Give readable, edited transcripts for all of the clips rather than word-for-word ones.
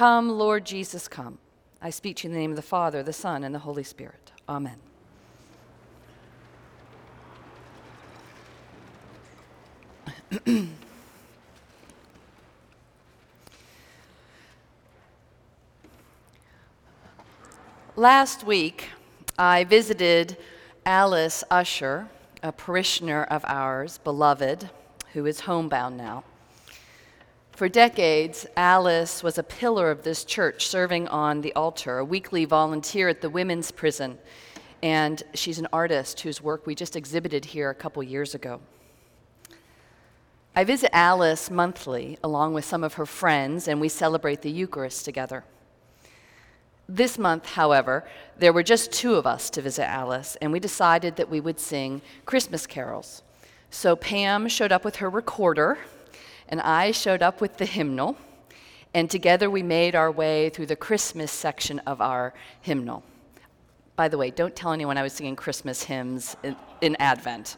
Come, Lord Jesus, come. I speak to you in the name of the Father, the Son, and the Holy Spirit. Amen. Last week, I visited Alice Usher, a parishioner of ours, beloved, who is homebound now. For decades, Alice was a pillar of this church, serving on the altar, a weekly volunteer at the women's prison, and she's an artist whose work we just exhibited here a couple years ago. I visit Alice monthly, along with some of her friends, and we celebrate the Eucharist together. This month, however, there were just two of us to visit Alice, and we decided that we would sing Christmas carols. So Pam showed up with her recorder, and I showed up with the hymnal, and together we made our way through the Christmas section of our hymnal. By the way, don't tell anyone I was singing Christmas hymns in Advent.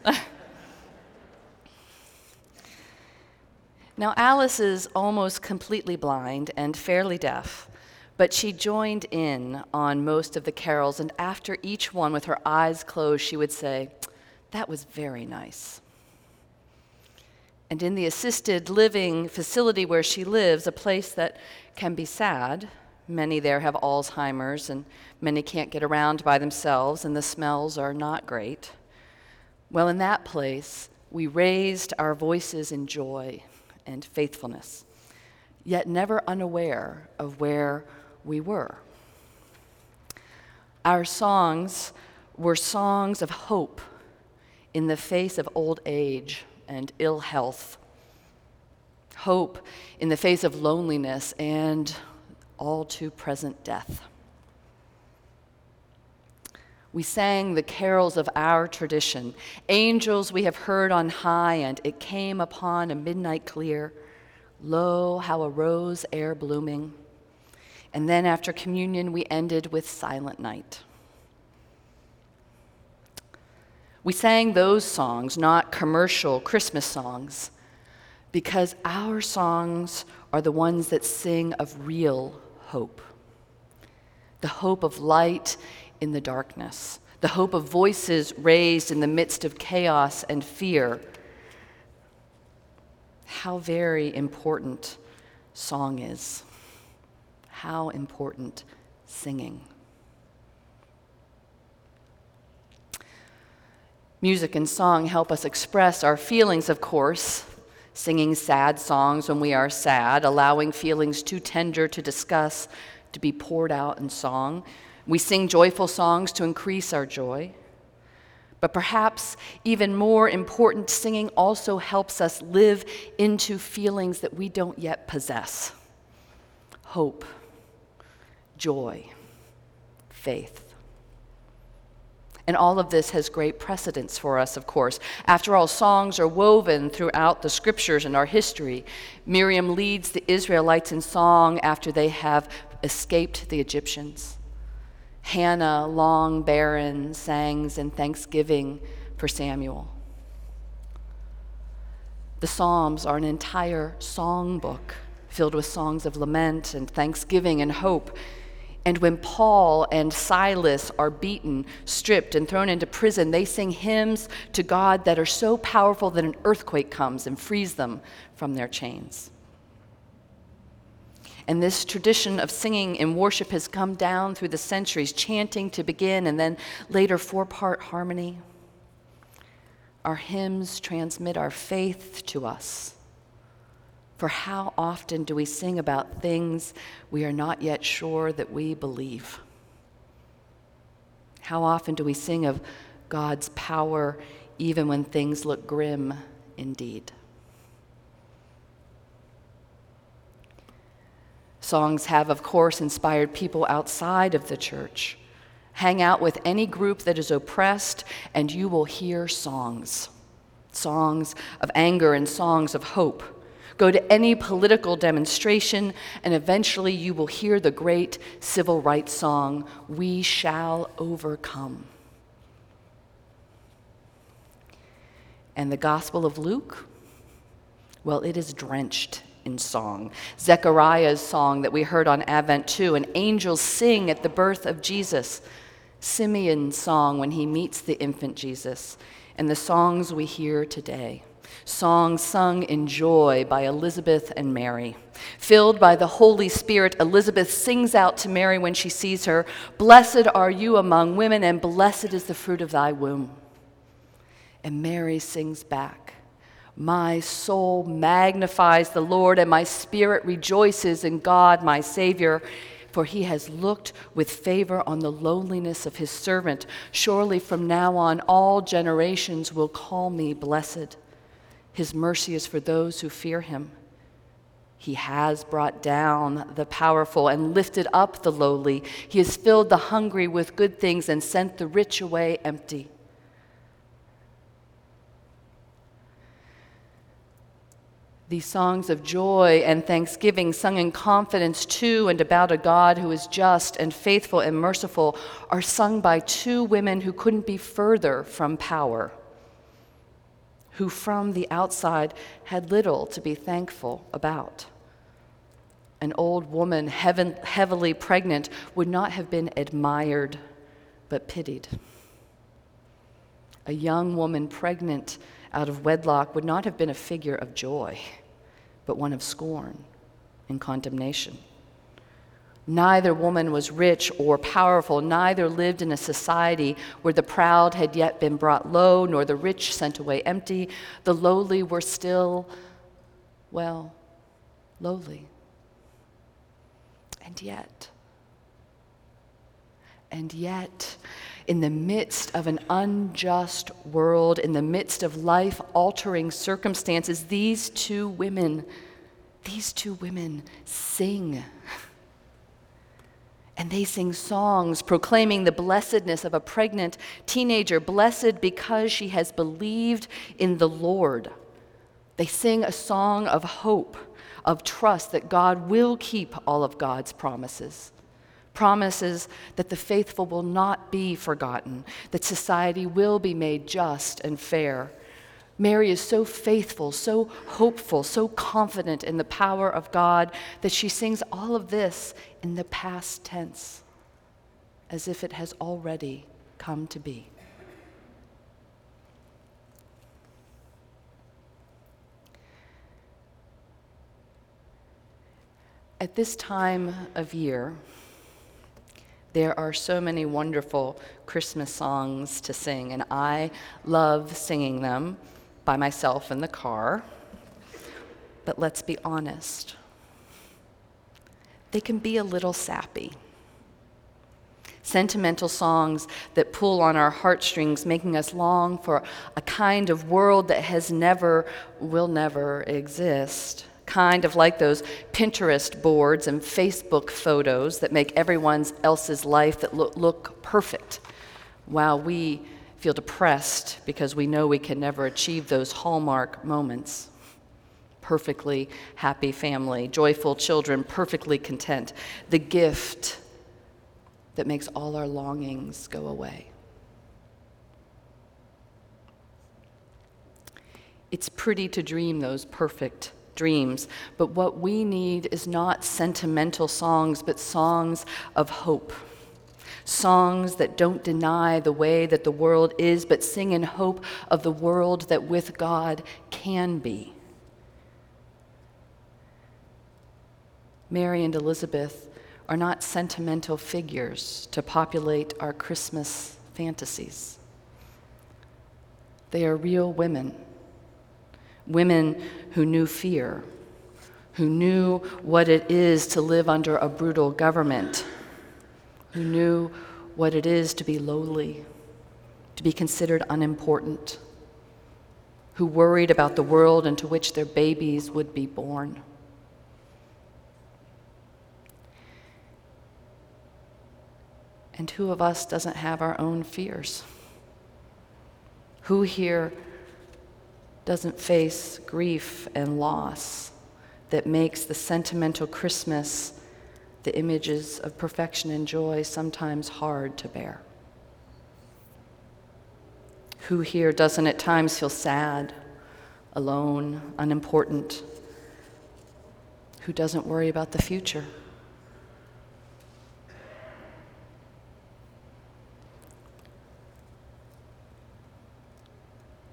Now, Alice is almost completely blind and fairly deaf, but she joined in on most of the carols, and after each one, with her eyes closed, she would say, "That was very nice." And in the assisted living facility where she lives, a place that can be sad, many there have Alzheimer's, and many can't get around by themselves, and the smells are not great. Well, in that place, we raised our voices in joy and faithfulness, yet never unaware of where we were. Our songs were songs of hope in the face of old age and ill health, hope in the face of loneliness and all too present death. We sang the carols of our tradition, angels we have heard on high, and it came upon a midnight clear, lo, how a rose air blooming. And then after communion, we ended with Silent Night. We sang those songs, not commercial Christmas songs, because our songs are the ones that sing of real hope. The hope of light in the darkness, the hope of voices raised in the midst of chaos and fear. How very important song is. How important singing. Music and song help us express our feelings, of course, singing sad songs when we are sad, allowing feelings too tender to discuss to be poured out in song. We sing joyful songs to increase our joy. But perhaps even more important, singing also helps us live into feelings that we don't yet possess. Hope, joy, faith. And all of this has great precedence for us, of course. After all, songs are woven throughout the scriptures and our history. Miriam leads the Israelites in song after they have escaped the Egyptians. Hannah, long barren, sings in thanksgiving for Samuel. The Psalms are an entire songbook filled with songs of lament and thanksgiving and hope. And when Paul and Silas are beaten, stripped, and thrown into prison, they sing hymns to God that are so powerful that an earthquake comes and frees them from their chains. And this tradition of singing and worship has come down through the centuries, chanting to begin and then later four-part harmony. Our hymns transmit our faith to us. For how often do we sing about things we are not yet sure that we believe? How often do we sing of God's power even when things look grim indeed? Songs have, of course, inspired people outside of the church. Hang out with any group that is oppressed, and you will hear songs. Songs of anger and songs of hope. Go to any political demonstration, and eventually you will hear the great civil rights song, "We Shall Overcome." And the Gospel of Luke? Well, it is drenched in song. Zechariah's song that we heard on Advent 2, and angels sing at the birth of Jesus. Simeon's song when he meets the infant Jesus, and the songs we hear today. Songs sung in joy by Elizabeth and Mary. Filled by the Holy Spirit, Elizabeth sings out to Mary when she sees her, "Blessed are you among women, and blessed is the fruit of thy womb." And Mary sings back, "My soul magnifies the Lord, and my spirit rejoices in God my Savior, for he has looked with favor on the lowliness of his servant. Surely from now on all generations will call me blessed. His mercy is for those who fear him. He has brought down the powerful and lifted up the lowly. He has filled the hungry with good things and sent the rich away empty." These songs of joy and thanksgiving sung in confidence to and about a God who is just and faithful and merciful are sung by two women who couldn't be further from power, who from the outside had little to be thankful about. An old woman heavily pregnant would not have been admired but pitied. A young woman pregnant out of wedlock would not have been a figure of joy, but one of scorn and condemnation. Neither woman was rich or powerful. Neither lived in a society where the proud had yet been brought low, nor the rich sent away empty. The lowly were still, well, lowly. And yet, in the midst of an unjust world, in the midst of life-altering circumstances, these two women sing. And they sing songs proclaiming the blessedness of a pregnant teenager, blessed because she has believed in the Lord. They sing a song of hope, of trust that God will keep all of God's promises. Promises that the faithful will not be forgotten, that society will be made just and fair. Mary is so faithful, so hopeful, so confident in the power of God that she sings all of this in the past tense, as if it has already come to be. At this time of year, there are so many wonderful Christmas songs to sing, and I love singing them by myself in the car. But let's be honest, they can be a little sappy. Sentimental songs that pull on our heartstrings, making us long for a kind of world that will never exist. Kind of like those Pinterest boards and Facebook photos that make everyone else's life that look perfect, while we feel depressed because we know we can never achieve those hallmark moments. Perfectly happy family, joyful children, perfectly content. The gift that makes all our longings go away. It's pretty to dream those perfect dreams, but what we need is not sentimental songs, but songs of hope. Songs that don't deny the way that the world is, but sing in hope of the world that with God can be. Mary and Elizabeth are not sentimental figures to populate our Christmas fantasies. They are real women. Women who knew fear, who knew what it is to live under a brutal government, who knew what it is to be lowly, to be considered unimportant, who worried about the world into which their babies would be born. And who of us doesn't have our own fears? Who here doesn't face grief and loss that makes the sentimental Christmas, the images of perfection and joy, sometimes hard to bear? Who here doesn't at times feel sad, alone, unimportant, who doesn't worry about the future.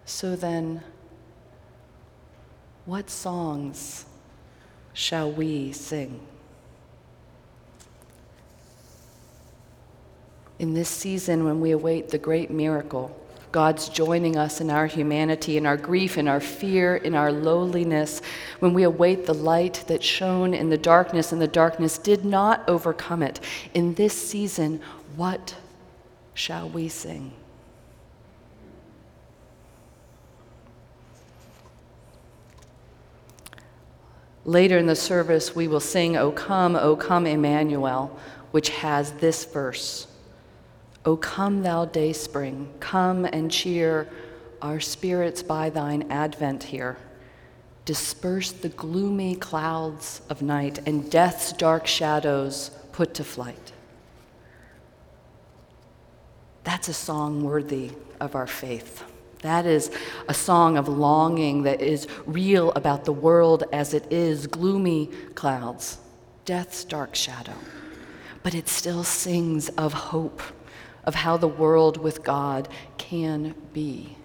So then, what songs shall we sing? In this season when we await the great miracle, God's joining us in our humanity, in our grief, in our fear, in our lowliness, when we await the light that shone in the darkness, and the darkness did not overcome it. In this season, what shall we sing? Later in the service, we will sing, O Come, Emmanuel, which has this verse. O come, thou day spring, come and cheer our spirits by thine advent here. Disperse the gloomy clouds of night and death's dark shadows put to flight. That's a song worthy of our faith. That is a song of longing that is real about the world as it is, gloomy clouds, death's dark shadow. But it still sings of hope, of how the world with God can be.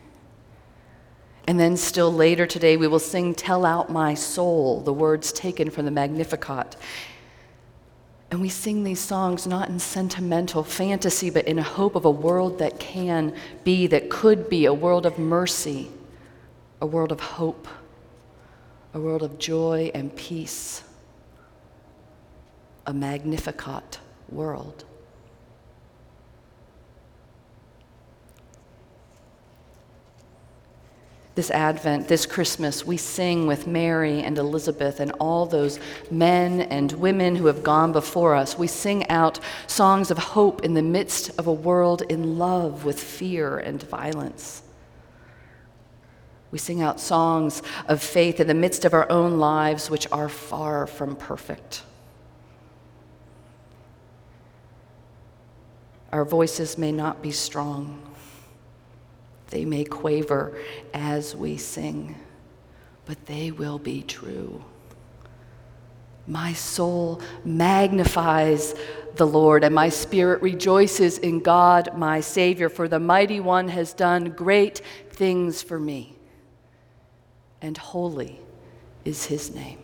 And then still later today, we will sing, Tell Out My Soul, the words taken from the Magnificat. And we sing these songs not in sentimental fantasy, but in a hope of a world that can be, that could be, a world of mercy, a world of hope, a world of joy and peace, a Magnificat world. This Advent, this Christmas, we sing with Mary and Elizabeth and all those men and women who have gone before us. We sing out songs of hope in the midst of a world in love with fear and violence. We sing out songs of faith in the midst of our own lives, which are far from perfect. Our voices may not be strong. They may quaver as we sing, but they will be true. My soul magnifies the Lord, and my spirit rejoices in God, my Savior, for the Mighty One has done great things for me, and holy is his name.